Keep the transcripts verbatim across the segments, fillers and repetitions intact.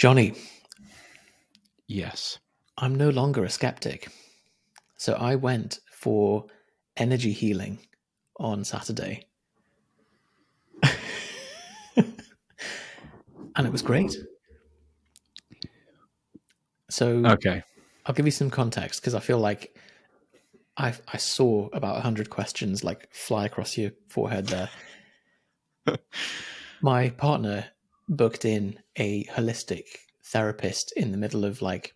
Johnny. Yes. I'm no longer a skeptic. So I went for energy healing on Saturday. And it was great. So okay. I'll give you some context because I feel like I I saw about one hundred questions like fly across your forehead there. My partner booked in a holistic therapist in the middle of like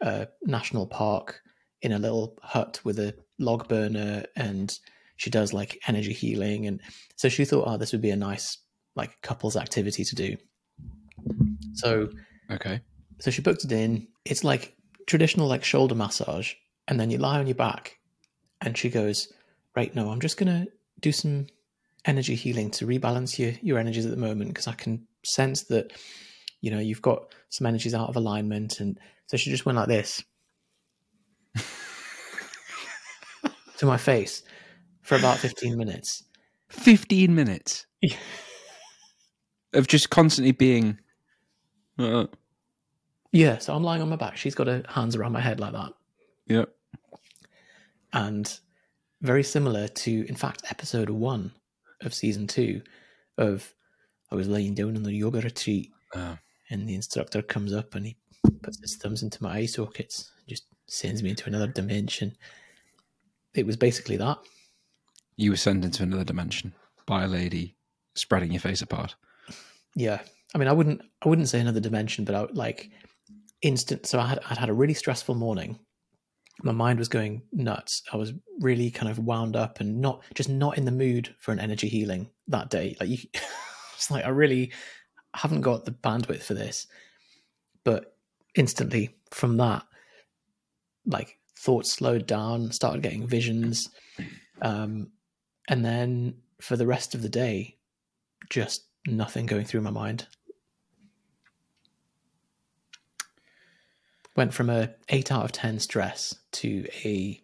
a national park in a little hut with a log burner, and she does like energy healing. And so she thought, oh, this would be a nice like couples activity to do. So okay. So she booked it in. It's like traditional like shoulder massage, and then you lie on your back, and she goes, right, no, I'm just going to do some energy healing to rebalance your, your energies at the moment, because I can sense that, you know, you've got some energies out of alignment. And so she just went like this to my face for about fifteen minutes. fifteen minutes? Yeah. Of just constantly being... Uh... Yeah, so I'm lying on my back. She's got her hands around my head like that. Yeah. And very similar to, in fact, episode one of season two of I was laying down on the yoga retreat oh. and the instructor comes up and he puts his thumbs into my eye sockets and just sends me into another dimension. It was basically that. You were sent into another dimension by a lady spreading your face apart. Yeah. I mean, I wouldn't I wouldn't say another dimension, but I would like... Instant. So I had I'd had a really stressful morning. My mind was going nuts. I was really kind of wound up and not just not in the mood for an energy healing that day. Like you, it's like I really haven't got the bandwidth for this. But instantly from that, like thoughts slowed down, started getting visions, um, and then for the rest of the day, just nothing going through my mind. Went from a eight out of ten stress to a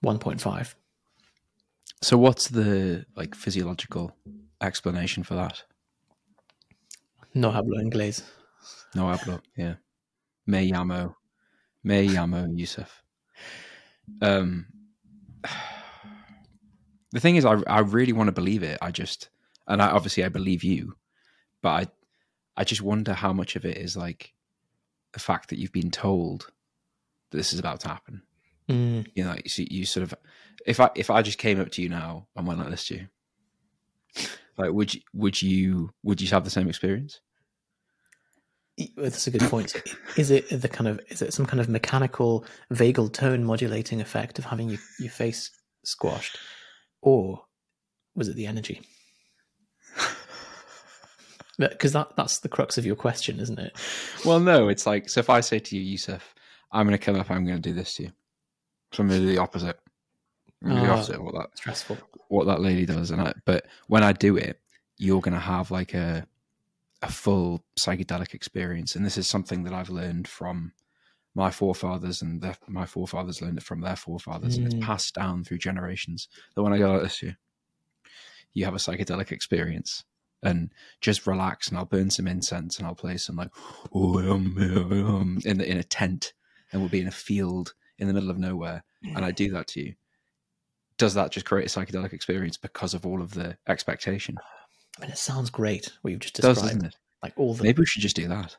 one point five. So what's the like physiological explanation for that? No hablo inglés. No hablo, yeah. Me llamo, me llamo Yusuf. Um, the thing is, I I really want to believe it. I just, and I obviously I believe you, but I I just wonder how much of it is like the fact that you've been told that this is about to happen. Mm. You know, like, so you sort of, if I, if I just came up to you now and went like this to you, like, would you, would you, would you have the same experience? That's a good point. Is it the kind of, is it some kind of mechanical vagal tone modulating effect of having your, your face squashed, or was it the energy? Because that, that's the crux of your question, isn't it? Well, no, it's like, so if I say to you, Yusuf, I'm going to come up, I'm going to do this to you. So I'm going to do the opposite. I'm going to do the opposite of what that, stressful. What that lady does. And I, but when I do it, you're going to have like a a full psychedelic experience. And this is something that I've learned from my forefathers, and their, my forefathers learned it from their forefathers. Mm. And it's passed down through generations. That when I go like this to you, you have a psychedelic experience. And just relax, and I'll burn some incense, and I'll play some like oh, um, um, in the, in a tent, and we'll be in a field in the middle of nowhere. And I do that to you. Does that just create a psychedelic experience because of all of the expectation? I mean, it sounds great what you've just described. It does, doesn't it? Like all the maybe we should just do that.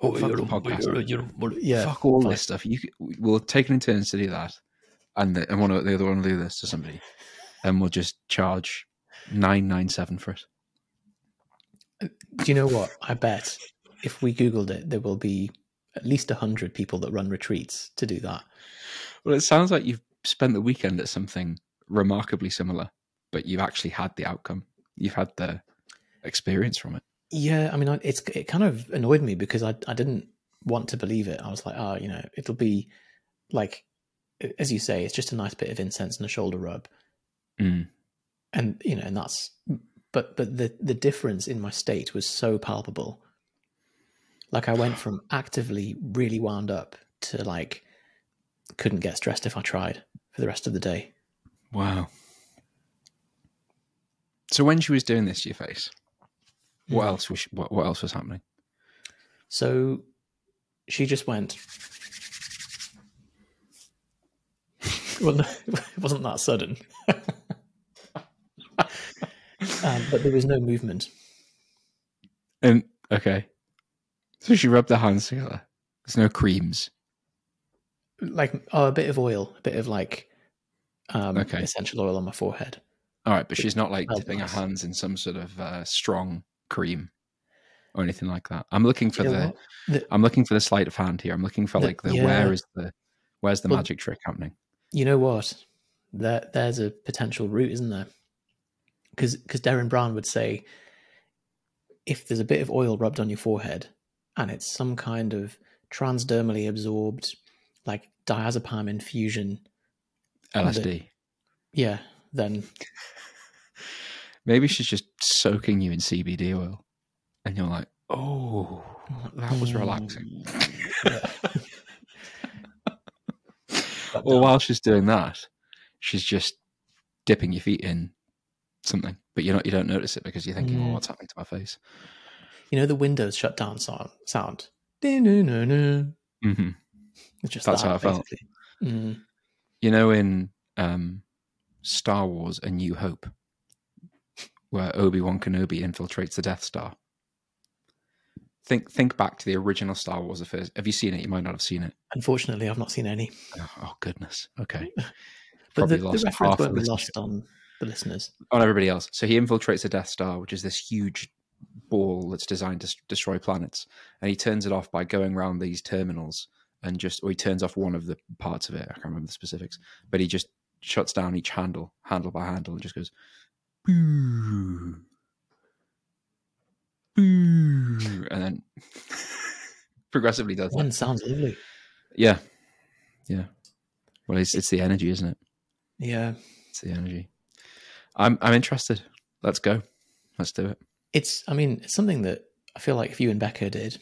Oh, fuck, you're, you're, you're, you're, yeah, fuck all fine. This stuff. You we'll take it in turns to do that, and the, and one the other one will do this to somebody, and we'll just charge nine nine seven for it. Do you know what? I bet if we Googled it, there will be at least one hundred people that run retreats to do that. Well, it sounds like you've spent the weekend at something remarkably similar, but you've actually had the outcome. You've had the experience from it. Yeah, I mean, it's it kind of annoyed me because I, I didn't want to believe it. I was like, oh, you know, it'll be like, as you say, it's just a nice bit of incense and a shoulder rub. Mm. And, you know, and that's... But but the, the difference in my state was so palpable. Like I went from actively really wound up to like couldn't get stressed if I tried for the rest of the day. Wow. So when she was doing this to your face, what mm. else was she, what, what else was happening? So she just went. Well, no, it wasn't that sudden. Um, but there was no movement. And okay. So she rubbed her hands together. There's no creams. Like, oh, a bit of oil, a bit of like um, okay. essential oil on my forehead. All right, but she's not like oh, dipping nice. her hands in some sort of uh, strong cream or anything like that. I'm looking for you the, the. I'm looking for the sleight of hand here. I'm looking for the, like the yeah. where is the where's the well, magic trick happening? You know what? There, there's a potential route, isn't there? Because because Derren Brown would say, if there's a bit of oil rubbed on your forehead, and it's some kind of transdermally absorbed, like diazepam infusion, L S D. That, yeah. Then maybe she's just soaking you in C B D oil and you're like, oh, that was relaxing. Yeah. Or while she's doing that, she's just dipping your feet in something, but you're not, you don't notice it because you're thinking, mm. oh, what's happening to my face? You know, the Windows shut down sound. sound. Mm-hmm. It's just That's that, how I felt. Mm. You know, in... Um, Star Wars: A New Hope, where Obi-Wan Kenobi infiltrates the Death Star. Think think back to the original Star Wars affairs. Have you seen it? You might not have seen it. Unfortunately, I've not seen any. Oh, oh goodness. Okay. But the, lost the reference won't be lost on the listeners. On everybody else. So he infiltrates the Death Star, which is this huge ball that's designed to destroy planets. And he turns it off by going around these terminals and just, or he turns off one of the parts of it. I can't remember the specifics. But he just shuts down each handle, handle by handle, and just goes, boo, boo, and then progressively does that. That sounds lovely. Yeah. Yeah. Well, it's it's the energy, isn't it? Yeah. It's the energy. I'm I'm interested. Let's go. Let's do it. It's, I mean, it's something that I feel like if you and Becca did,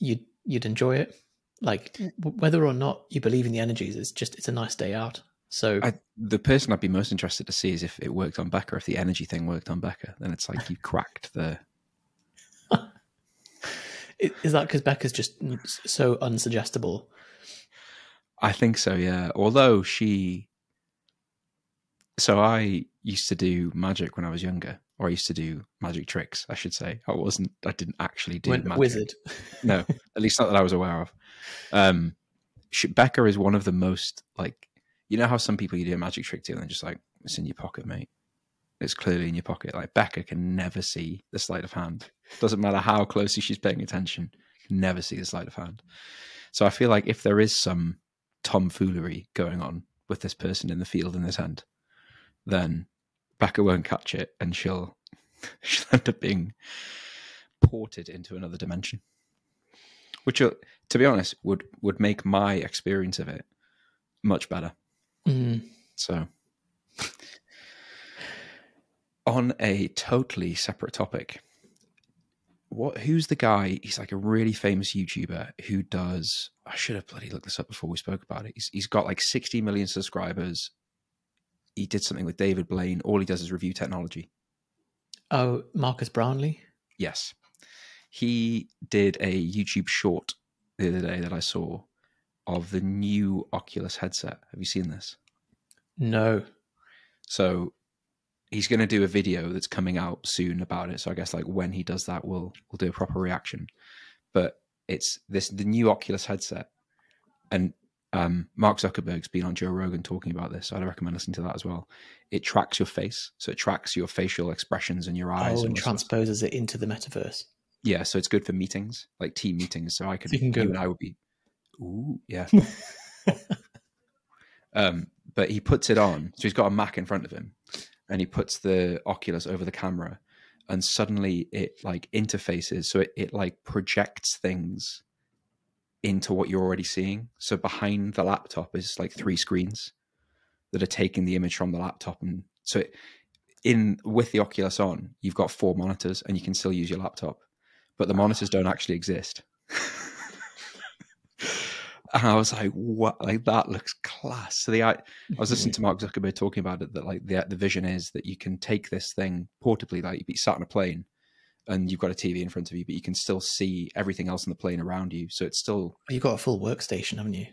you'd, you'd enjoy it. Like, whether or not you believe in the energies, it's just, it's a nice day out. So I, the person I'd be most interested to see is if it worked on Becca, if the energy thing worked on Becca, then it's like you cracked the... Is that because Becca's just so unsuggestible? I think so, yeah. Although she... So I used to do magic when I was younger, or I used to do magic tricks, I should say. I wasn't, I didn't actually do Went magic. Wizard. No, at least not that I was aware of. Um, she, Becca is one of the most, like... You know how some people you do a magic trick to and they're just like, it's in your pocket, mate. It's clearly in your pocket. Like Becca can never see the sleight of hand. Doesn't matter how closely she's paying attention, can never see the sleight of hand. So I feel like if there is some tomfoolery going on with this person in the field in the tent, then Becca won't catch it and she'll she'll end up being ported into another dimension. Which, to be honest, would would make my experience of it much better. Mm. So, on a totally separate topic, what? Who's the guy? He's like a really famous YouTuber who does. I should have bloody looked this up before we spoke about it. He's, he's got like sixty million subscribers. He did something with David Blaine. All he does is review technology. Oh, Marcus Brownlee? Yes. He did a YouTube short the other day that I saw of the new Oculus headset. Have you seen this? No. So he's going to do a video that's coming out soon about it. So I guess like when he does that, we'll we'll do a proper reaction. But it's this the new Oculus headset. And um, Mark Zuckerberg's been on Joe Rogan talking about this. So I'd recommend listening to that as well. It tracks your face. So it tracks your facial expressions and your eyes. Oh, and, and transposes it into the metaverse. Yeah, so it's good for meetings, like team meetings. So I could, so you can go- you and I would be... Ooh, yeah. um, but he puts it on. So he's got a Mac in front of him and he puts the Oculus over the camera and suddenly it like interfaces. So it, it like projects things into what you're already seeing. So behind the laptop is like three screens that are taking the image from the laptop. And so it, in with the Oculus on, you've got four monitors and you can still use your laptop, but the monitors don't actually exist. And I was like, "What? Like that looks class." So the I, I was listening to Mark Zuckerberg talking about it. That like the the vision is that you can take this thing portably, like you'd be sat on a plane, and you've got a T V in front of you, but you can still see everything else on the plane around you. So it's still... You've got a full workstation, haven't you?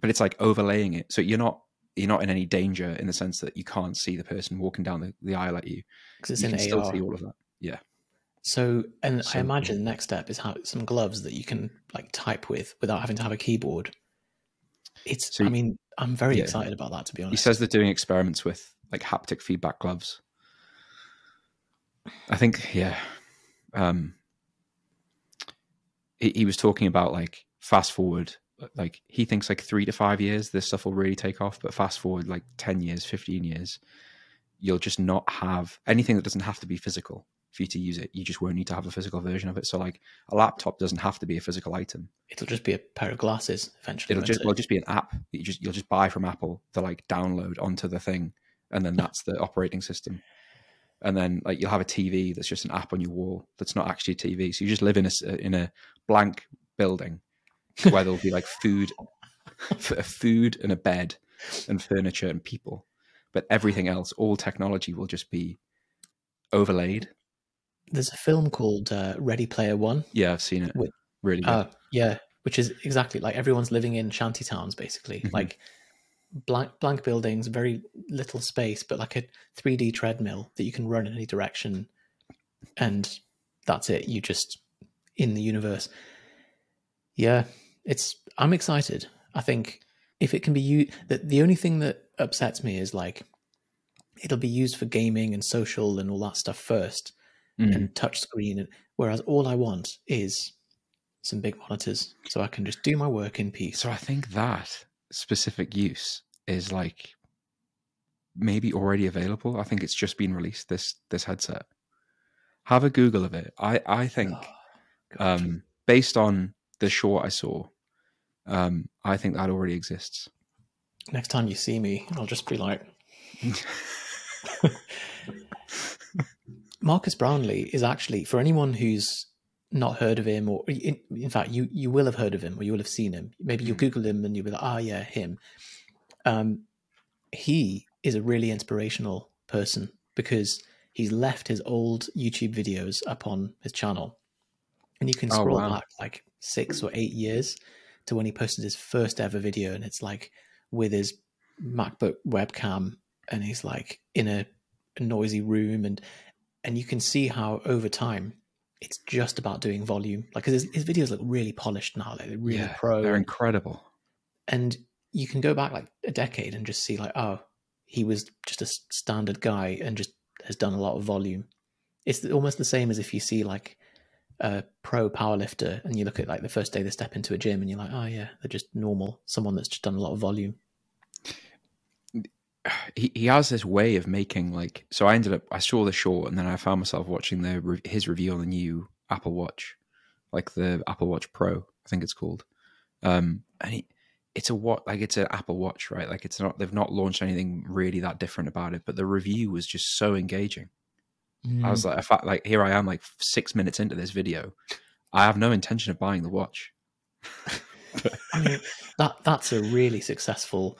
But it's like overlaying it. So you're not you're not in any danger in the sense that you can't see the person walking down the, the aisle at you. Because it's you in can A R. Still see all of that. Yeah. So, and so, I imagine the next step is have some gloves that you can like type with without having to have a keyboard. It's, so, I mean, I'm very yeah. excited about that, to be honest. He says they're doing experiments with like haptic feedback gloves. I think, yeah. Um, he, he was talking about like fast forward, like he thinks like three to five years, this stuff will really take off, but fast forward like ten years, fifteen years, you'll just not have anything that doesn't have to be physical for you to use it. You just won't need to have a physical version of it. So like a laptop doesn't have to be a physical item. It'll just be a pair of glasses eventually. It'll just, it'll just be an app that you just, you'll just buy from Apple to like download onto the thing. And then that's the operating system. And then like you'll have a T V that's just an app on your wall that's not actually a T V. So you just live in a, in a blank building where there'll be like food, food and a bed and furniture and people. But everything else, all technology will just be overlaid. There's a film called uh, Ready Player One. Yeah, I've seen it. Which, really good. Uh, yeah, which is exactly like everyone's living in shanty towns, basically. Mm-hmm. Like blank, blank buildings, very little space, but like a three D treadmill that you can run in any direction. And that's it. You just in the universe. Yeah, it's. I'm excited. I think if it can be used... The, the only thing that upsets me is like it'll be used for gaming and social and all that stuff first. And touch screen, and whereas all I want is some big monitors so I can just do my work in peace. So I think that specific use is like maybe already available. I think it's just been released, this this headset. Have a Google of it. I, I think oh, um, based on the short I saw, um, I think that already exists. Next time you see me, I'll just be like... Marcus Brownlee is actually, for anyone who's not heard of him, or in, in fact, you, you will have heard of him or you will have seen him. Maybe you'll Google him and you'll be like, ah, oh, yeah, him. Um, he is a really inspirational person because he's left his old YouTube videos up on his channel. And you can scroll oh, wow. back like six or eight years to when he posted his first ever video. And it's like with his MacBook webcam and he's like in a, a noisy room and... And you can see how over time it's just about doing volume. Like, because his, his videos look really polished now, like they're really yeah, pro. They're incredible. And you can go back like a decade and just see, like, oh, he was just a standard guy and just has done a lot of volume. It's almost the same as if you see like a pro powerlifter and you look at like the first day they step into a gym and you're like, oh yeah, they're just normal. Someone that's just done a lot of volume. He, he has this way of making like, so I ended up, I saw the short and then I found myself watching the his review on the new Apple Watch, like the Apple Watch Pro, I think it's called. Um, and he, it's a what, like it's an Apple Watch, right? Like it's not, they've not launched anything really that different about it, but the review was just so engaging. Mm. I was like, I felt like here I am like six minutes into this video. I have no intention of buying the watch. I mean, that that's a really successful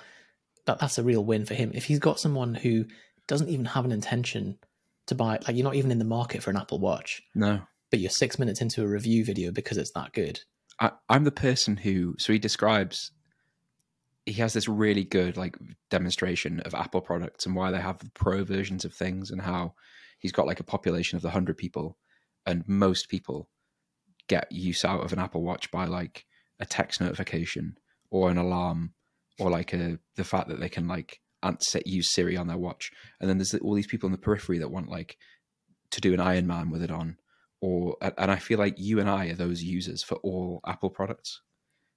That, that's a real win for him. If he's got someone who doesn't even have an intention to buy, like you're not even in the market for an Apple Watch. No. But you're six minutes into a review video because it's that good. I, I'm the person who, so he describes, he has this really good like demonstration of Apple products and why they have the pro versions of things and how he's got like a population of the hundred people and most people get use out of an Apple Watch by like a text notification or an alarm. Or like a, the fact that they can like use Siri on their watch. And then there's all these people in the periphery that want like to do an Ironman with it on. Or and I feel like you and I are those users for all Apple products.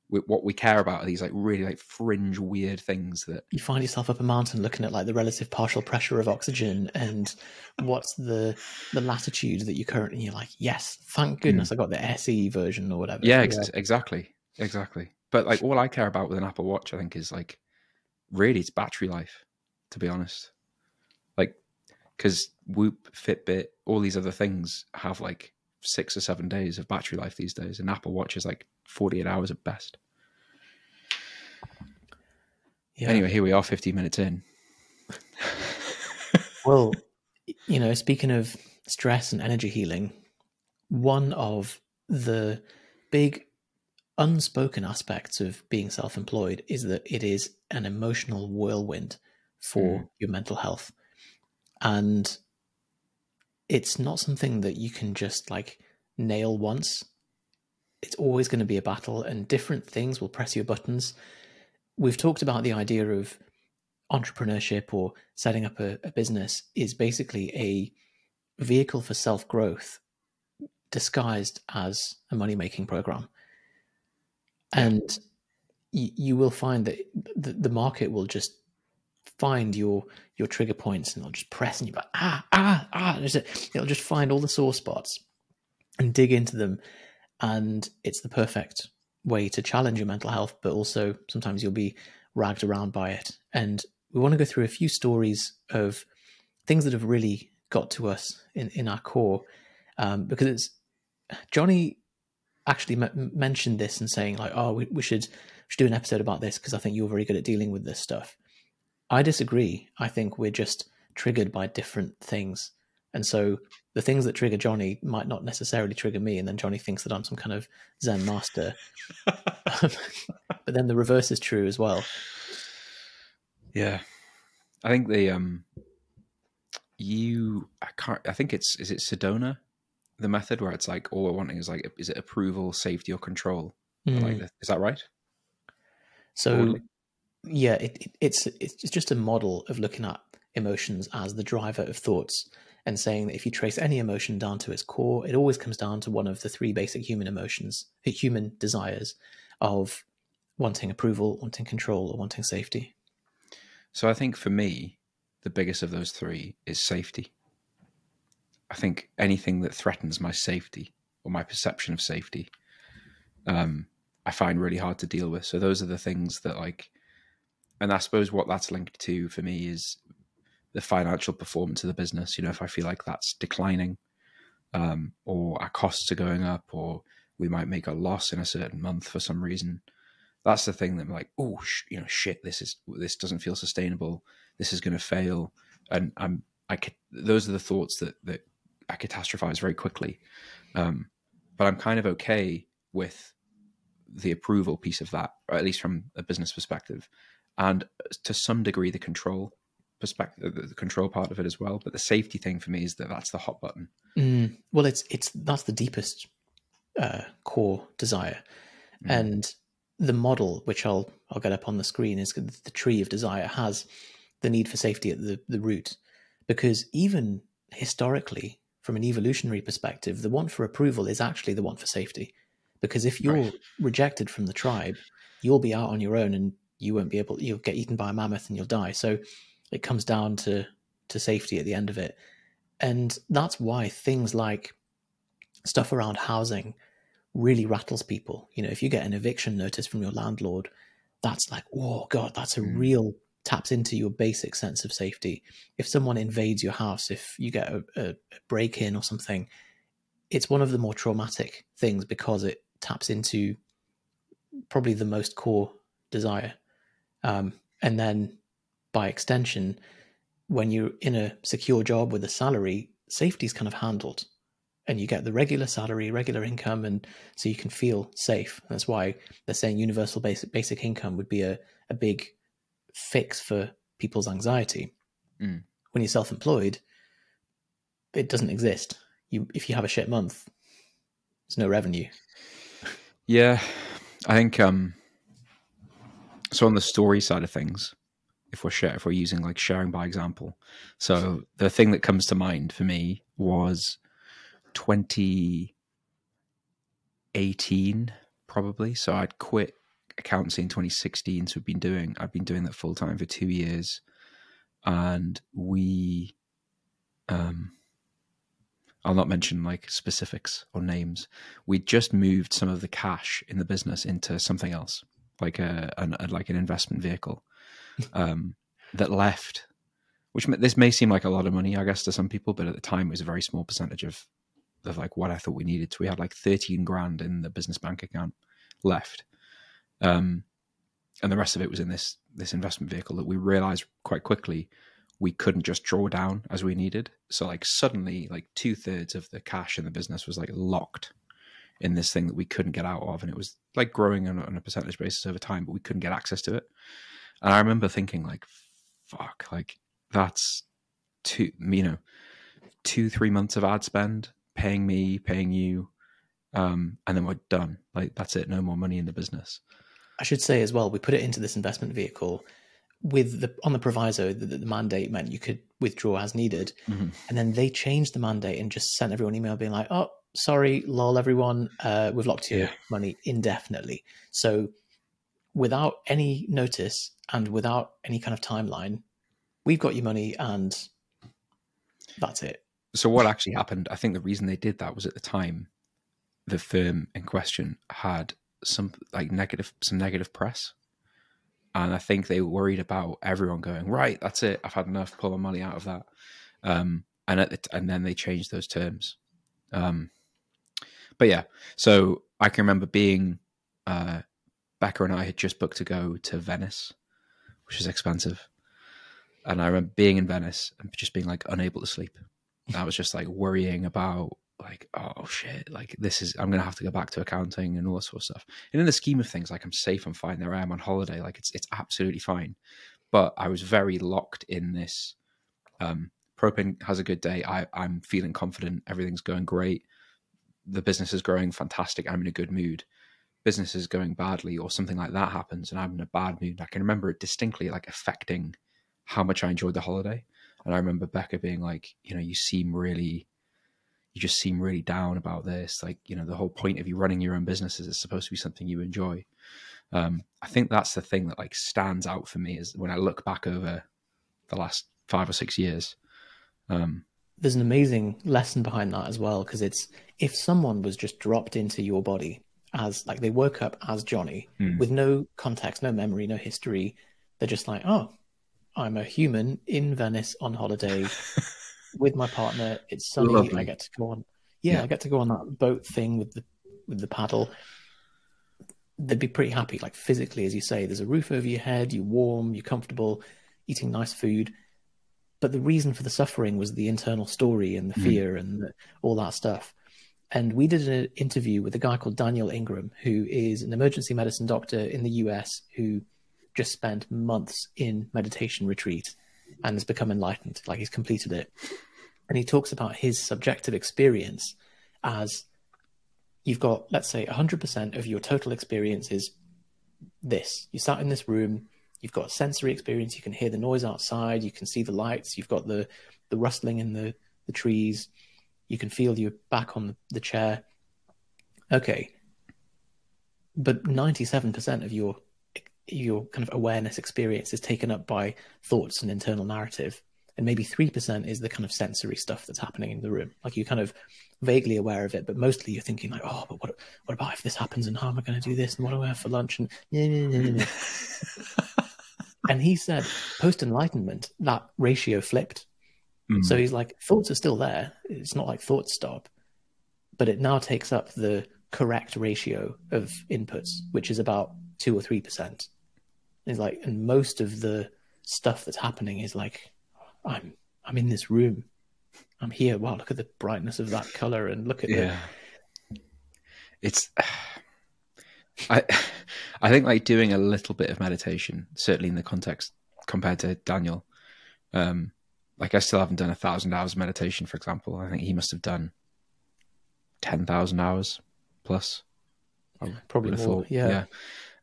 We, what we care about are these like really like fringe weird things that... You find yourself up a mountain looking at like the relative partial pressure of oxygen and what's the the latitude that you currently... And you're like, yes, thank goodness mm. I got the S E version or whatever. Yeah, ex- yeah. exactly, exactly. But like all I care about with an Apple Watch, I think, is like really it's battery life, to be honest. Like, because Whoop, Fitbit, all these other things have like six or seven days of battery life these days. And Apple Watch is like forty-eight hours at best. Yeah. Anyway, here we are fifteen minutes in. Well, you know, speaking of stress and energy healing, one of the big unspoken aspects of being self-employed is that it is an emotional whirlwind for mm. your mental health. And it's not something that you can just like nail once. It's always going to be a battle, and different things will press your buttons. We've talked about the idea of entrepreneurship, or setting up a, a business is basically a vehicle for self-growth disguised as a money-making program. And you, you will find that the, the market will just find your your trigger points, and they'll just press, and you're like, ah, ah, ah. It'll just find all the sore spots and dig into them. And it's the perfect way to challenge your mental health, but also sometimes you'll be ragged around by it. And we want to go through a few stories of things that have really got to us in, in our core, um, because it's, Johnny actually m- mentioned this and saying like, oh, we, we should should do an episode about this because I think you're very good at dealing with this stuff. I disagree. I think we're just triggered by different things. And so the things that trigger Johnny might not necessarily trigger me. And then Johnny thinks that I'm some kind of Zen master. But then the reverse is true as well. Yeah. I think the, um, you, I can't, I think it's, is it Sedona? The method where it's like, all we're wanting is like, is it approval, safety, or control? Mm. Like, is that right? So or... yeah, it, it, it's, it's just a model of looking at emotions as the driver of thoughts, and saying that if you trace any emotion down to its core, it always comes down to one of the three basic human emotions, human desires of wanting approval, wanting control, or wanting safety. So I think for me, the biggest of those three is safety. I think anything that threatens my safety or my perception of safety, um, I find really hard to deal with. So those are the things that like, and I suppose what that's linked to for me is the financial performance of the business. You know, if I feel like that's declining, um, or our costs are going up, or we might make a loss in a certain month for some reason, that's the thing that I'm like, oh, sh- you know, shit, this is, this doesn't feel sustainable. This is going to fail. And I'm, I could, those are the thoughts that, that I catastrophize very quickly. Um, but I'm kind of okay with the approval piece of that, or at least from a business perspective, and to some degree, the control perspective, the control part of it as well. But the safety thing for me is that that's the hot button. Mm. Well, it's, it's, that's the deepest uh, core desire. Mm. And the model, which I'll, I'll get up on the screen, is the tree of desire has the need for safety at the, the root, because even historically, from an evolutionary perspective, the want for approval is actually the want for safety, because if you're right. rejected from the tribe, you'll be out on your own, and you won't be able, you'll get eaten by a mammoth and you'll die. So it comes down to, to safety at the end of it. And that's why things like stuff around housing really rattles people. You know, if you get an eviction notice from your landlord, that's like, oh God, that's a mm. real, taps into your basic sense of safety. If someone invades your house, if you get a, a break in or something, it's one of the more traumatic things because it taps into probably the most core desire. Um, and then, by extension, when you're in a secure job with a salary, safety's kind of handled, and you get the regular salary, regular income, and so you can feel safe. That's why they're saying universal basic basic income would be a, a big fix for people's anxiety. Mm. When you're self-employed, it doesn't exist. You, if you have a shit month, there's no revenue. Yeah, I think um, so. On the story side of things, if we're share, if we're using like sharing by example. So the thing that comes to mind for me was twenty eighteen, probably. So I'd quit accountancy in twenty sixteen. So we've been doing, I've been doing that full time for two years. And we, um, I'll not mention like specifics or names. We just moved some of the cash in the business into something else, like a, an, like an investment vehicle. um, that left, which this may seem like a lot of money, I guess, to some people, but at the time it was a very small percentage of, of like what I thought we needed. So we had like thirteen grand in the business bank account left. Um, and the rest of it was in this, this investment vehicle that we realized quite quickly we couldn't just draw down as we needed. So like suddenly like two thirds of the cash in the business was like locked in this thing that we couldn't get out of. And it was like growing on, on a percentage basis over time, but we couldn't get access to it. And I remember thinking like, fuck, like that's two, you know, two, three months of ad spend, paying me, paying you. Um, and then we're done. Like that's it. No more money in the business. I should say as well, we put it into this investment vehicle with the, on the proviso that the mandate meant you could withdraw as needed. Mm-hmm. And then they changed the mandate and just sent everyone an email being like, oh, sorry, lol, everyone, uh, we've locked your yeah. money indefinitely. So without any notice and without any kind of timeline, we've got your money and that's it. So what actually happened, I think the reason they did that was at the time, the firm in question had some like negative, some negative press. And I think they were worried about everyone going, right, that's it. I've had enough, pull my money out of that. Um, and at the t- and then they changed those terms. Um, but yeah, so I can remember being, uh, Becca and I had just booked to go to Venice, which is expensive. And I remember being in Venice and just being like unable to sleep. And I was just like worrying about like, oh shit, like this is, I'm going to have to go back to accounting and all that sort of stuff. And in the scheme of things, like I'm safe, I'm fine. There I am on holiday. Like it's, it's absolutely fine. But I was very locked in this, um, Propane has a good day. I, I'm feeling confident. Everything's going great. The business is growing fantastic. I'm in a good mood. Business is going badly or something like that happens and I'm in a bad mood. I can remember it distinctly like affecting how much I enjoyed the holiday. And I remember Becca being like, you know, you seem really, you just seem really down about this. Like, you know, the whole point of you running your own business is it's supposed to be something you enjoy. Um, I think that's the thing that like stands out for me is when I look back over the last five or six years. Um, There's an amazing lesson behind that as well, because it's if someone was just dropped into your body as like they woke up as Johnny mm. with no context, no memory, no history, they're just like, oh, I'm a human in Venice on holiday with my partner. It's sunny. Lovely. I get to go on. Yeah, yeah, I get to go on that boat thing with the with the paddle. They'd be pretty happy, like physically, as you say. There's a roof over your head. You're warm. You're comfortable. Eating nice food. But the reason for the suffering was the internal story and the fear mm. and the, all that stuff. And we did an interview with a guy called Daniel Ingram, who is an emergency medicine doctor in the U S who just spent months in meditation retreat and has become enlightened, like he's completed it. And he talks about his subjective experience as you've got, let's say, one hundred percent of your total experience is this. You sat in this room. You've got sensory experience. You can hear the noise outside. You can see the lights. You've got the, the rustling in the, the trees. You can feel your back on the, the chair. Okay. But ninety-seven percent of your, your kind of awareness experience is taken up by thoughts and internal narrative. And maybe three percent is the kind of sensory stuff that's happening in the room. Like you're kind of vaguely aware of it, but mostly you're thinking like, oh, but what, what about if this happens and how am I going to do this? And what do I have for lunch? And yeah, yeah, yeah, yeah. And he said, post-enlightenment, that ratio flipped. Mm. So he's like, thoughts are still there. It's not like thoughts stop, but it now takes up the correct ratio of inputs, which is about two or three percent. He's like, and most of the stuff that's happening is like, I'm I'm in this room. I'm here. Wow, look at the brightness of that color, and look at yeah. the. It's. I I think like doing a little bit of meditation, certainly in the context compared to Daniel, um, like I still haven't done a thousand hours of meditation, for example. I think he must have done ten thousand hours plus. Probably more, thought. yeah.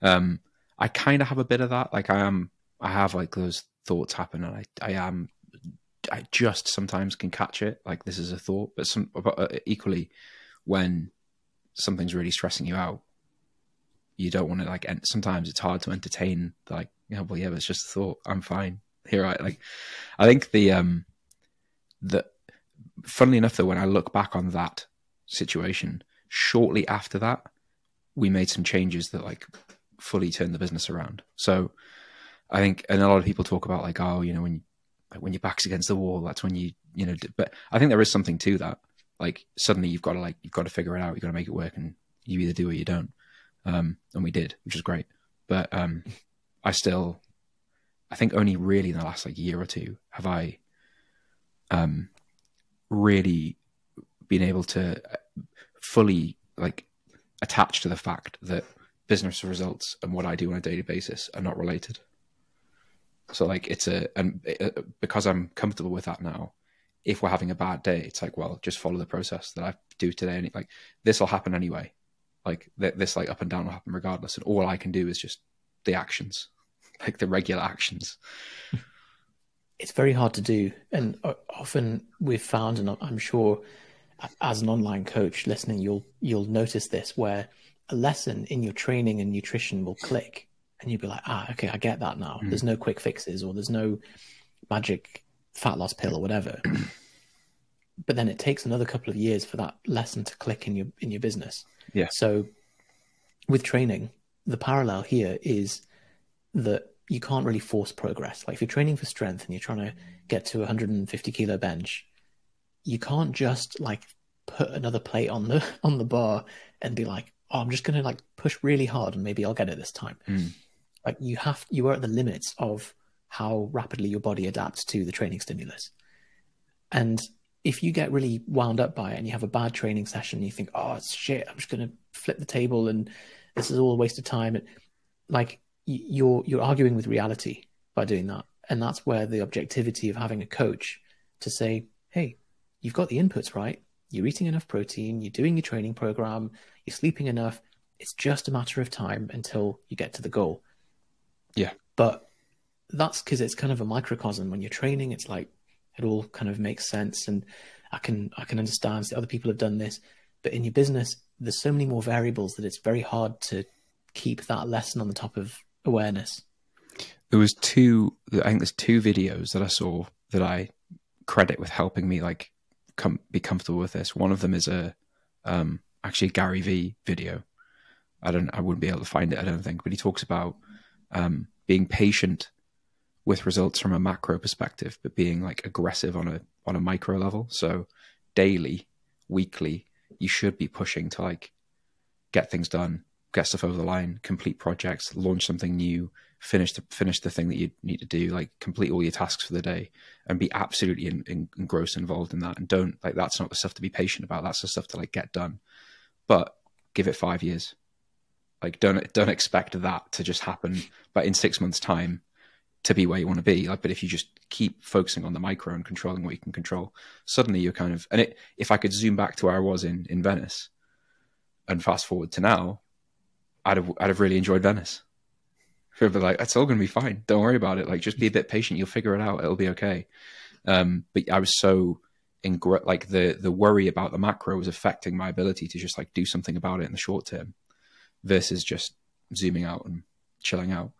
yeah. Um, I kind of have a bit of that. Like I am, I have like those thoughts happen and I, I am, I just sometimes can catch it. Like this is a thought, but some but equally when something's really stressing you out, you don't want to like, and sometimes it's hard to entertain like, yeah, well, yeah, but it's just a thought. I'm fine here. I like, I think the, um, the funnily enough though, when I look back on that situation shortly after that, we made some changes that like fully turned the business around. So I think, and a lot of people talk about like, oh, you know, when, you, like, when your back's against the wall, that's when you, you know, but I think there is something to that. Like suddenly you've got to like, you've got to figure it out. You've got to make it work and you either do or you don't. Um, and we did, which is great. But um, I still, I think only really in the last like year or two have I um, really been able to fully like attach to the fact that business results and what I do on a daily basis are not related. So like it's a, and it, because I'm comfortable with that now, if we're having a bad day, it's like, well, just follow the process that I do today. And it, like, this will happen anyway. Like th- this, like up and down will happen regardless. And all I can do is just the actions, like the regular actions. It's very hard to do. And often we've found, and I'm sure as an online coach listening, you'll, you'll notice this, where a lesson in your training and nutrition will click and you'll be like, ah, okay, I get that now. Mm. There's no quick fixes, or there's no magic fat loss pill or whatever. But then it takes another couple of years for that lesson to click in your in your business. Yeah. So with training, the parallel here is that you can't really force progress. Like if you're training for strength and you're trying to get to one hundred fifty kilo bench, you can't just like put another plate on the on the bar and be like, oh, I'm just going to like push really hard and maybe I'll get it this time. Mm. Like you have, you are at the limits of how rapidly your body adapts to the training stimulus. And if you get really wound up by it and you have a bad training session, and you think, oh, shit, I'm just going to flip the table and this is all a waste of time. And like you're, you're arguing with reality by doing that. And that's where the objectivity of having a coach to say, hey, you've got the inputs right. You're eating enough protein. You're doing your training program. You're sleeping enough. It's just a matter of time until you get to the goal. Yeah. But that's because it's kind of a microcosm. When you're training, it's like, it all kind of makes sense, and I can I can understand that other people have done this, but in your business, there's so many more variables that it's very hard to keep that lesson on the top of awareness. There was two, I think there's two videos that I saw that I credit with helping me like come be comfortable with this. One of them is a um, actually a Gary V video. I don't, I wouldn't be able to find it, I don't think, but he talks about um, being patient with results from a macro perspective, but being like aggressive on a on a micro level. So daily, weekly, you should be pushing to like get things done, get stuff over the line, complete projects, launch something new, finish the finish the thing that you need to do, like complete all your tasks for the day, and be absolutely in, in, engrossed involved in that. And don't like, that's not the stuff to be patient about. That's the stuff to like get done. But give it five years. Like don't don't expect that to just happen. But in six months' time, to be where you want to be. Like, but if you just keep focusing on the micro and controlling what you can control, suddenly you're kind of, and it, if I could zoom back to where I was in, in Venice and fast forward to now, I'd have, I'd have really enjoyed Venice. I'd be like, it's all going to be fine. Don't worry about it. Like, just be a bit patient. You'll figure it out. It'll be okay. Um, but I was so ingr- like the, the worry about the macro was affecting my ability to just like do something about it in the short term versus just zooming out and chilling out.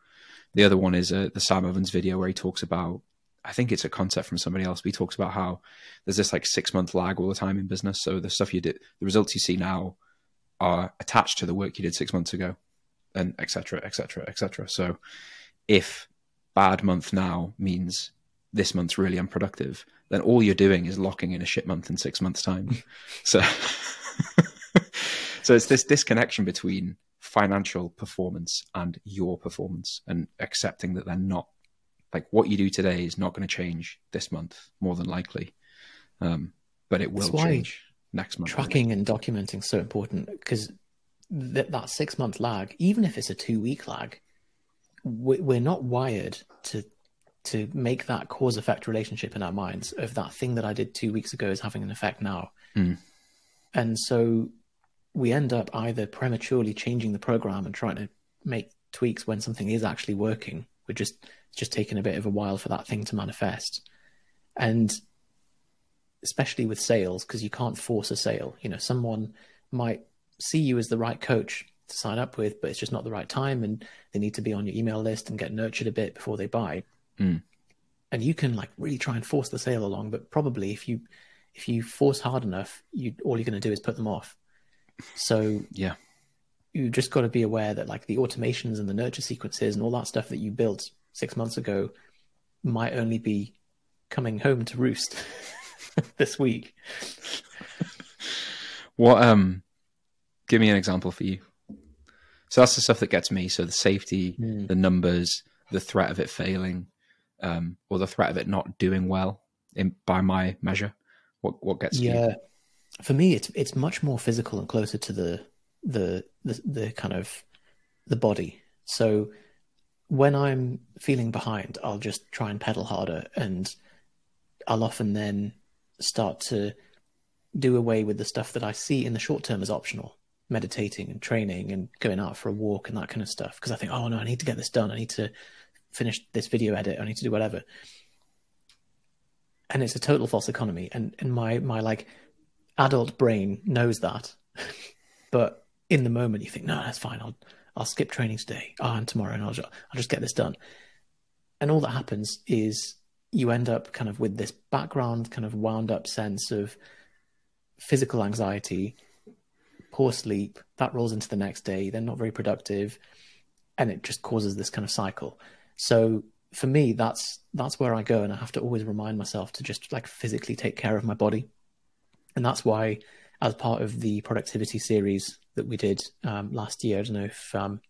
The other one is uh, the Sam Ovens video where he talks about, I think it's a concept from somebody else, but he talks about how there's this like six month lag all the time in business. So the stuff you did, the results you see now are attached to the work you did six months ago, and et cetera, et cetera, et cetera. So if bad month now means this month's really unproductive, then all you're doing is locking in a shit month in six months time. So, so it's this disconnection between financial performance and your performance, and accepting that they're not, like what you do today is not going to change this month more than likely, um but it will change next month. Tracking and documenting so important, because th- that six month lag, even if it's a two week lag, we- we're not wired to to make that cause effect relationship in our minds of that thing that I did two weeks ago is having an effect now. Mm. And so we end up either prematurely changing the program and trying to make tweaks when something is actually working. We're just, it's just taking a bit of a while for that thing to manifest. And especially with sales, because you can't force a sale. You know, someone might see you as the right coach to sign up with, but it's just not the right time. And they need to be on your email list and get nurtured a bit before they buy. Mm. And you can like really try and force the sale along, but probably if you, if you force hard enough, you, all you're going to do is put them off. So yeah, you just got to be aware that like the automations and the nurture sequences and all that stuff that you built six months ago might only be coming home to roost this week. What? Um, give me an example for you. So that's the stuff that gets me. So the safety, mm. the numbers, the threat of it failing, um, or the threat of it not doing well in, by my measure? What what gets yeah. you? For me, it's it's much more physical and closer to the the the, the kind of the body. So when I'm feeling behind, I'll just try and pedal harder, and I'll often then start to do away with the stuff that I see in the short term as optional, meditating and training and going out for a walk and that kind of stuff. Because I think, oh no, I need to get this done. I need to finish this video edit. I need to do whatever. And it's a total false economy. And, and my, my like adult brain knows that, but in the moment you think, no, that's fine. I'll, I'll skip training today oh, and tomorrow and I'll just, I'll just get this done. And all that happens is you end up kind of with this background kind of wound up sense of physical anxiety, poor sleep, that rolls into the next day. They're not very productive. And it just causes this kind of cycle. So for me, that's, that's where I go. And I have to always remind myself to just like physically take care of my body. And that's why, as part of the productivity series that we did um, last year, I don't know if, um,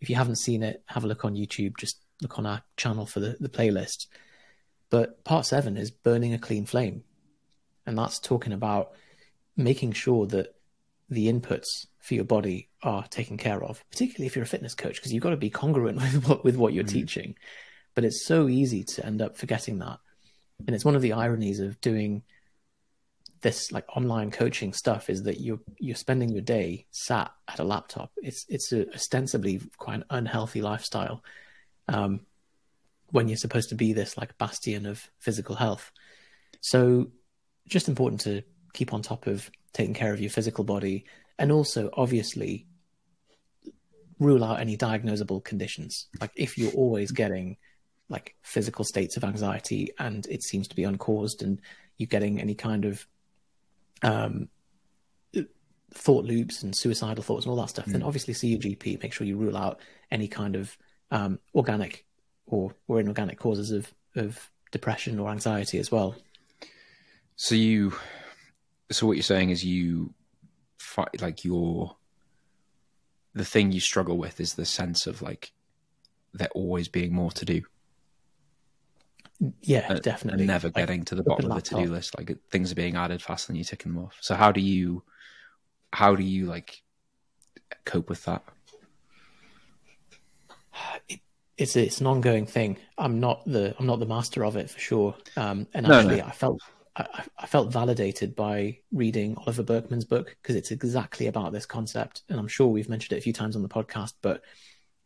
if you haven't seen it, have a look on YouTube, just look on our channel for the, the playlist. But part seven is burning a clean flame. And that's talking about making sure that the inputs for your body are taken care of, particularly if you're a fitness coach, because you've got to be congruent with what, with what you're mm-hmm. teaching. But it's so easy to end up forgetting that. And it's one of the ironies of doing this like online coaching stuff is that you're, you're spending your day sat at a laptop. It's, it's a, ostensibly quite an unhealthy lifestyle um, when you're supposed to be this like bastion of physical health. So just important to keep on top of taking care of your physical body, and also obviously rule out any diagnosable conditions. Like if you're always getting like physical states of anxiety and it seems to be uncaused, and you're getting any kind of um, thought loops and suicidal thoughts and all that stuff, mm. then obviously see your G P, make sure you rule out any kind of um, organic or, or inorganic causes of, of depression or anxiety as well. So you, so what you're saying is you fight like your, the thing you struggle with is the sense of like, there always being more to do. Yeah, and, definitely. And never like, getting to the bottom of the to-do list. Like things are being added faster than you ticking them off. So how do you, how do you like cope with that? It, it's, it's an ongoing thing. I'm not the, I'm not the master of it for sure. Um, and actually no, no. I felt, I, I felt validated by reading Oliver Berkman's book, because it's exactly about this concept. And I'm sure we've mentioned it a few times on the podcast, but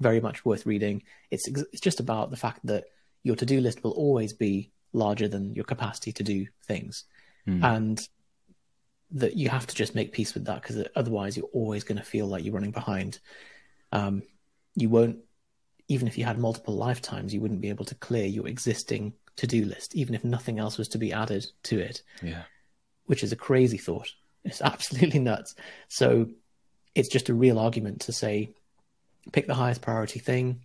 very much worth reading. It's it's just about the fact that your to-do list will always be larger than your capacity to do things. Mm. And that you have to just make peace with that, because otherwise you're always going to feel like you're running behind. Um, you won't, even if you had multiple lifetimes, you wouldn't be able to clear your existing to-do list, even if nothing else was to be added to it. Yeah, which is a crazy thought. It's absolutely nuts. So it's just a real argument to say, pick the highest priority thing,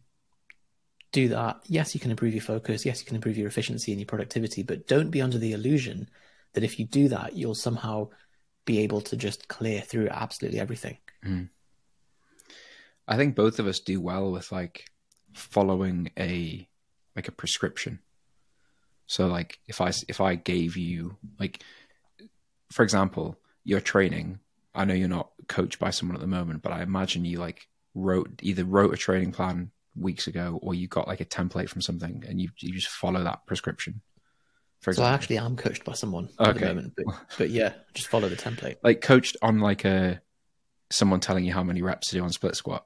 do that. Yes, you can improve your focus. Yes, you can improve your efficiency and your productivity, but don't be under the illusion that if you do that, you'll somehow be able to just clear through absolutely everything. Mm. I think both of us do well with like following a, like a prescription. So like if I, if I gave you like, for example, your training, I know you're not coached by someone at the moment, but I imagine you like wrote either wrote a training plan weeks ago, or you got like a template from something and you, you just follow that prescription. For example. So I actually am coached by someone at okay. the moment, but, but yeah, just follow the template. Like coached on like a, someone telling you how many reps to do on split squat.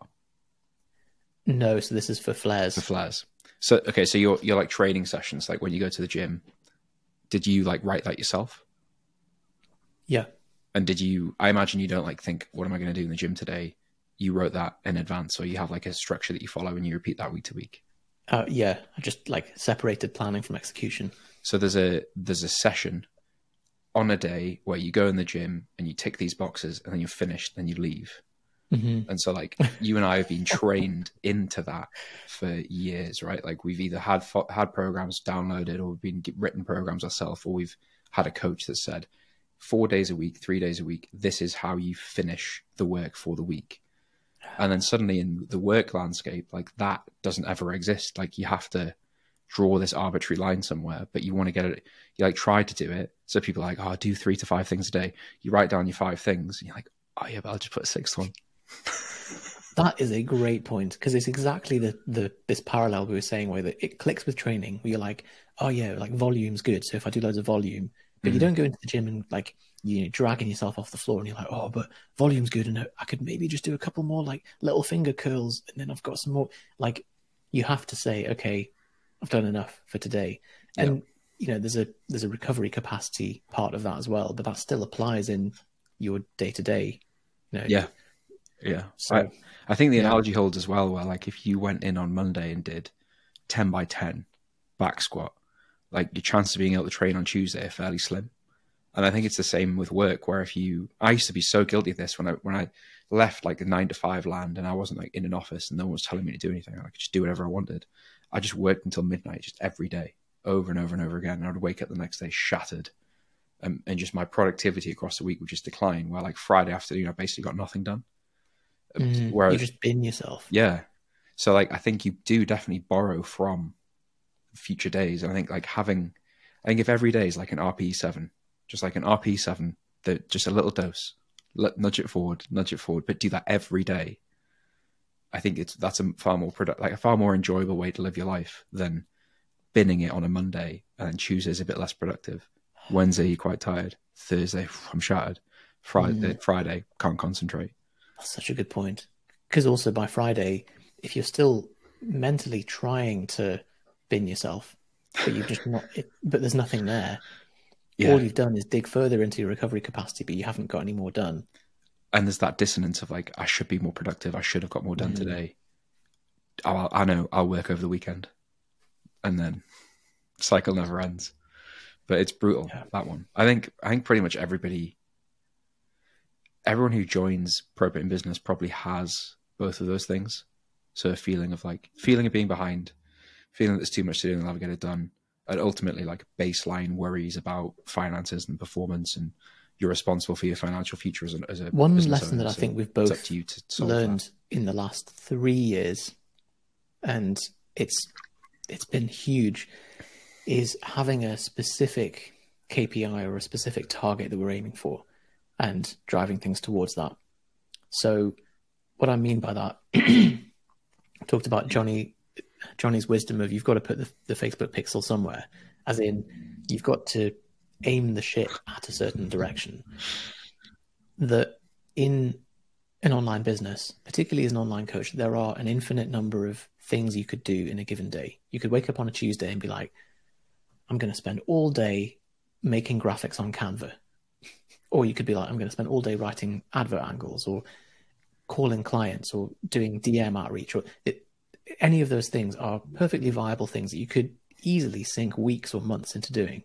No. So this is for flares. For flares. So, okay. So your, your like training sessions, like when you go to the gym, did you like write that yourself? Yeah. And did you, I imagine you don't like think, what am I going to do in the gym today? You wrote that in advance, or you have like a structure that you follow and you repeat that week to week. Uh, yeah. I just like separated planning from execution. So there's a, there's a session on a day where you go in the gym and you tick these boxes and then you're finished and you leave. Mm-hmm. And so like you and I have been trained into that for years, right? Like we've either had fo- had programs downloaded, or we've been written programs ourselves, or we've had a coach that said four days a week, three days a week, this is how you finish the work for the week. And then suddenly in the work landscape, like that doesn't ever exist. Like you have to draw this arbitrary line somewhere, but you want to get it, you like try to do it. So people are like, oh, do three to five things a day. You write down your five things and you're like, oh yeah, but I'll just put a sixth one. That is a great point, because it's exactly the, the this parallel we were saying where that it clicks with training, where you're like, oh yeah, like volume's good. So if I do loads of volume, but mm-hmm. you don't go into the gym and like, you know, dragging yourself off the floor and you're like, oh, but volume's good. And I could maybe just do a couple more like little finger curls. And then I've got some more, like you have to say, okay, I've done enough for today. Yep. And, you know, there's a, there's a recovery capacity part of that as well, but that still applies in your day to day. Yeah. Yeah. So, I, I think the yeah. analogy holds as well, where like if you went in on Monday and did ten by ten back squat, like your chance of being able to train on Tuesday are fairly slim. And I think it's the same with work, where if you, I used to be so guilty of this when I, when I left like the nine to five land and I wasn't like in an office and no one was telling me to do anything. I could just do whatever I wanted. I just worked until midnight, just every day, over and over and over again. And I would wake up the next day shattered. Um, and just my productivity across the week would just decline, where like Friday afternoon, I basically got nothing done. Mm, Whereas, you just bin yourself. Yeah. So like, I think you do definitely borrow from future days. And I think like having, I think if every day is like an R P seven, just like an R P seven, that just a little dose, let, nudge it forward, nudge it forward, but do that every day. I think it's that's a far more product, like a far more enjoyable way to live your life than binning it on a Monday, and then Tuesday's a bit less productive. Wednesday, you're quite tired. Thursday, I'm shattered. Friday, mm. Friday, can't concentrate. That's such a good point. Because also by Friday, if you're still mentally trying to bin yourself, but you've just not, it, but there's nothing there. Yeah. All you've done is dig further into your recovery capacity, but you haven't got any more done. And there's that dissonance of like, I should be more productive. I should have got more done mm. today. I'll, I know I'll work over the weekend, and then the cycle never ends. But it's brutal, yeah. that one. I think I think pretty much everybody, everyone who joins Propane Business probably has both of those things. So a feeling of like, feeling of being behind, feeling that there's too much to do and I'll never get it done. And ultimately like baseline worries about finances and performance, and you're responsible for your financial future as a, as a one lesson owner. That I so think we've both to to learned that. In the last three years, and it's it's been huge, is having a specific K P I or a specific target that we're aiming for and driving things towards that. So what I mean by that, I talked about Johnny Johnny's wisdom of you've got to put the, the Facebook pixel somewhere, as in you've got to aim the shit at a certain direction. That in an online business, particularly as an online coach, there are an infinite number of things you could do in a given day. You could wake up on a Tuesday and be like, I'm going to spend all day making graphics on Canva. Or you could be like, I'm going to spend all day writing advert angles or calling clients or doing D M outreach, or it, any of those things are perfectly viable things that you could easily sink weeks or months into doing.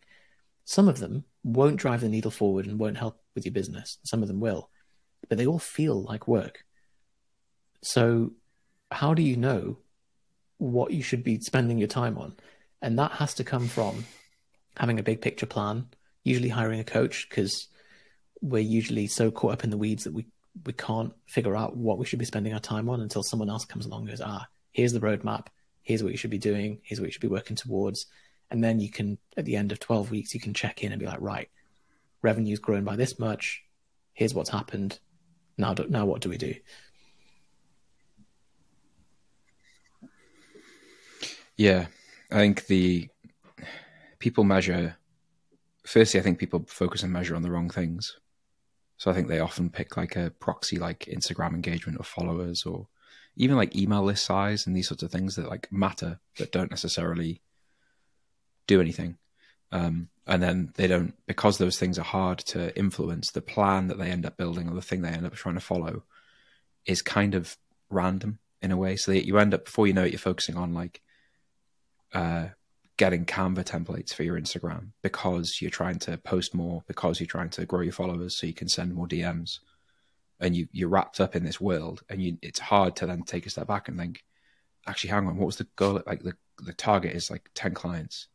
Some of them won't drive the needle forward and won't help with your business. Some of them will, but they all feel like work. So how do you know what you should be spending your time on? And that has to come from having a big picture plan, usually hiring a coach, because we're usually so caught up in the weeds that we, we can't figure out what we should be spending our time on until someone else comes along and goes, ah, here's the roadmap, here's what you should be doing, here's what you should be working towards. And then you can, at the end of twelve weeks, you can check in and be like, right, revenue's grown by this much, here's what's happened, now, do, now what do we do? Yeah. I think the people measure, firstly, I think people focus and measure on the wrong things. So I think they often pick like a proxy, like Instagram engagement or followers, or even like email list size and these sorts of things that like matter, but don't necessarily do anything. Um, and then they don't, because those things are hard to influence, the plan that they end up building or the thing they end up trying to follow is kind of random in a way. So that you end up, before you know it, you're focusing on like, Uh, getting Canva templates for your Instagram because you're trying to post more, because you're trying to grow your followers so you can send more D Ms, and you, you're wrapped up in this world, and you, it's hard to then take a step back and think, actually, hang on, what was the goal? Like the, the target is like ten clients.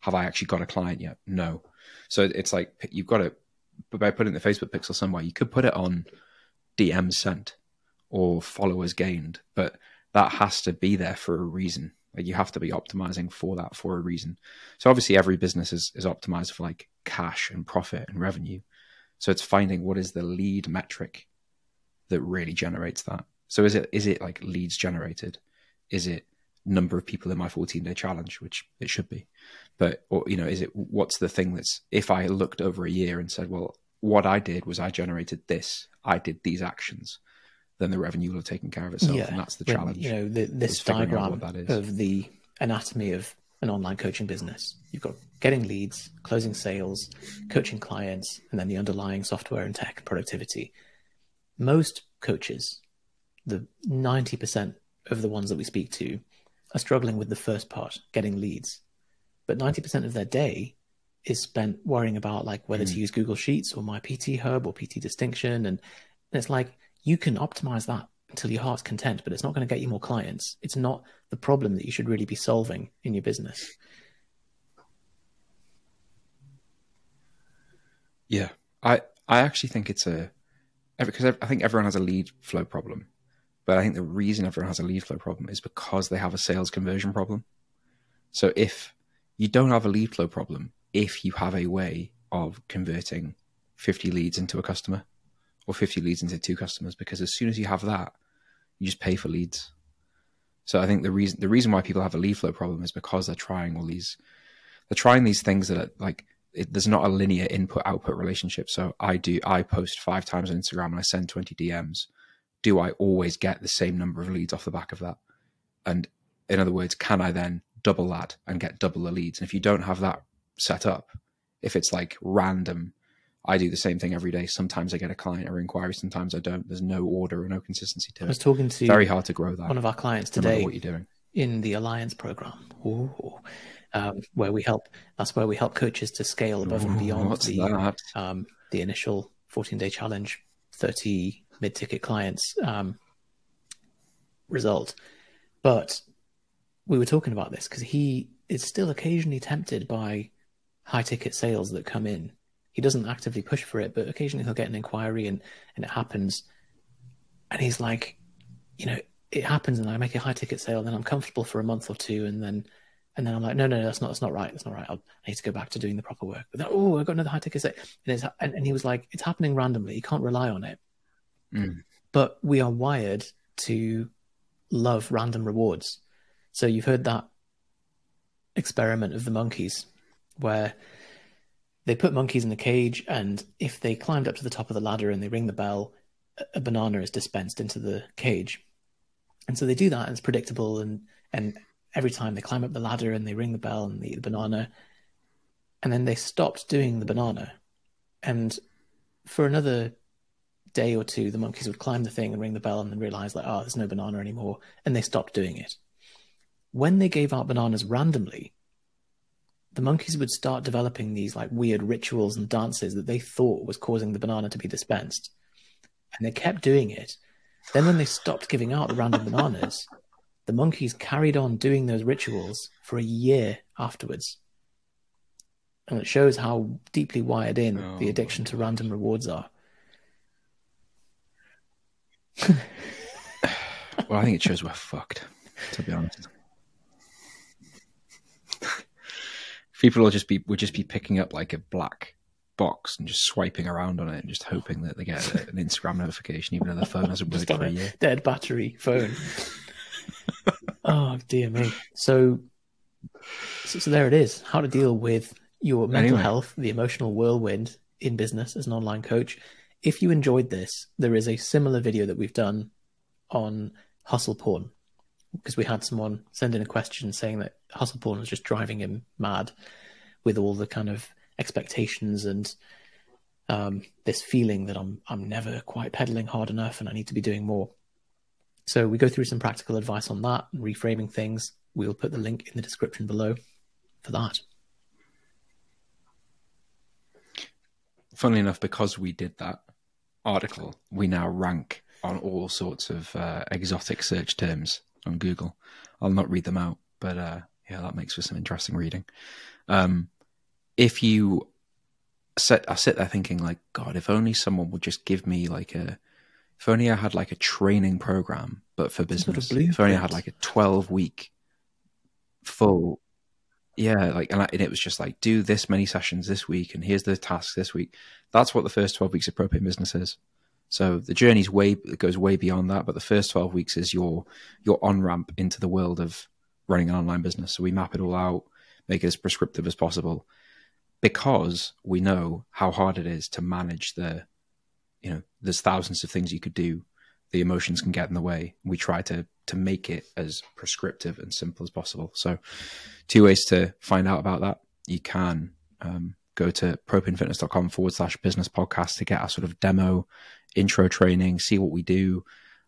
Have I actually got a client yet? No. So it's like, you've got to, by putting the Facebook pixel somewhere, you could put it on D Ms sent or followers gained, but that has to be there for a reason. Like you have to be optimizing for that for a reason. So obviously every business is, is optimized for like cash and profit and revenue. So it's finding what is the lead metric that really generates that. So is it is it like leads generated? Is it number of people in my fourteen-day challenge, which it should be? But, or, you know, is it what's the thing that's, if I looked over a year and said, well, what I did was I generated this, I did these actions, then the revenue will have taken care of itself. Yeah. And that's the challenge. You know, the, this diagram of the anatomy of an online coaching business. You've got getting leads, closing sales, coaching clients, and then the underlying software and tech productivity. Most coaches, the ninety percent of the ones that we speak to, are struggling with the first part, getting leads. But ninety percent of their day is spent worrying about like whether mm. to use Google Sheets or MyPT Hub or P T Distinction. And it's like, you can optimize that until your heart's content, but it's not going to get you more clients. It's not the problem that you should really be solving in your business. Yeah, I, I actually think it's a, because I think everyone has a lead flow problem. But I think the reason everyone has a lead flow problem is because they have a sales conversion problem. So if you don't have a lead flow problem, if you have a way of converting fifty leads into a customer or fifty leads into two customers, because as soon as you have that, you just pay for leads. So I think the reason the reason why people have a lead flow problem is because they're trying all these, they're trying these things that are like, it, there's not a linear input output relationship. So I do, I post five times on Instagram and I send twenty D Ms. Do I always get the same number of leads off the back of that? And in other words, can I then double that and get double the leads? And if you don't have that set up, if it's like random, I do the same thing every day. Sometimes I get a client or inquiry, sometimes I don't. There's no order or no consistency to it. I was talking to very hard to grow that. One of our clients today, no matter what you're doing, in the Alliance program, ooh, um, where we help. That's where we help coaches to scale above ooh, and beyond the um, the initial fourteen-day challenge, thirty mid-ticket clients um, result. But we were talking about this because he is still occasionally tempted by high-ticket sales that come in. He doesn't actively push for it, but occasionally he'll get an inquiry and, and it happens. And he's like, you know, it happens and I make a high-ticket sale, then I'm comfortable for a month or two. And then and then I'm like, no, no, no that's not that's not right. That's not right. I'll, I need to go back to doing the proper work. But then, oh, I got another high-ticket sale. And, it's, and, and he was like, it's happening randomly. You can't rely on it. Mm. But we are wired to love random rewards. So you've heard that experiment of the monkeys where they put monkeys in a cage, and if they climbed up to the top of the ladder and they ring the bell, a banana is dispensed into the cage. And so they do that, and it's predictable. And, and every time they climb up the ladder and they ring the bell and they eat the banana, and then they stopped doing the banana. And for another day or two, the monkeys would climb the thing and ring the bell and then realize like, oh, there's no banana anymore. And they stopped doing it. When they gave out bananas randomly, the monkeys would start developing these like weird rituals and dances that they thought was causing the banana to be dispensed. And they kept doing it. Then when they stopped giving out the random bananas, the monkeys carried on doing those rituals for a year afterwards. And it shows how deeply wired in oh, the addiction to random rewards are. Well, I think it shows we're fucked, to be honest. People will just be would just be picking up like a black box and just swiping around on it and just hoping that they get an Instagram notification, even though their phone hasn't worked for a year. Dead battery phone. Oh dear me. So, so, so there it is. How to deal with your mental anyway. health, the emotional whirlwind in business as an online coach. If you enjoyed this, there is a similar video that we've done on hustle porn, because we had someone send in a question saying that hustle porn was just driving him mad with all the kind of expectations and um, this feeling that I'm I'm never quite pedaling hard enough and I need to be doing more. So we go through some practical advice on that, and reframing things. We'll put the link in the description below for that. Funnily enough, because we did that article, we now rank on all sorts of uh, exotic search terms on Google. I'll not read them out, but uh, yeah, that makes for some interesting reading. Um, if you sit, I sit there thinking like, God, if only someone would just give me like a, if only I had like a training program, but for business, if only I had like a twelve week full. Yeah, like and, I, and it was just like, do this many sessions this week, and here's the tasks this week. That's what the first twelve weeks of Propane Business is. So the journey's way it goes way beyond that, but the first twelve weeks is your your on ramp into the world of running an online business. So we map it all out, make it as prescriptive as possible, because we know how hard it is to manage the, you know, there's thousands of things you could do. The emotions can get in the way. We try to to make it as prescriptive and simple as possible. So two ways to find out about that. You can um, go to propanefitness.com forward slash business podcast to get our sort of demo intro training, see what we do,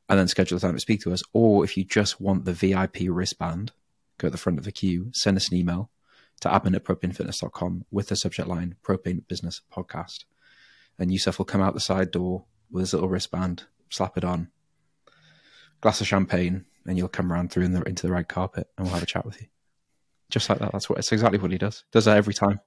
and then schedule a time to speak to us. Or if you just want the V I P wristband, go at the front of the queue, send us an email to admin at propanefitness.com with the subject line, Propane Business Podcast. And Yusuf will come out the side door with his little wristband, slap it on, glass of champagne, and you'll come round through in the, into the red carpet and we'll have a chat with you. Just like that. That's what, it's exactly what he does. Does that every time.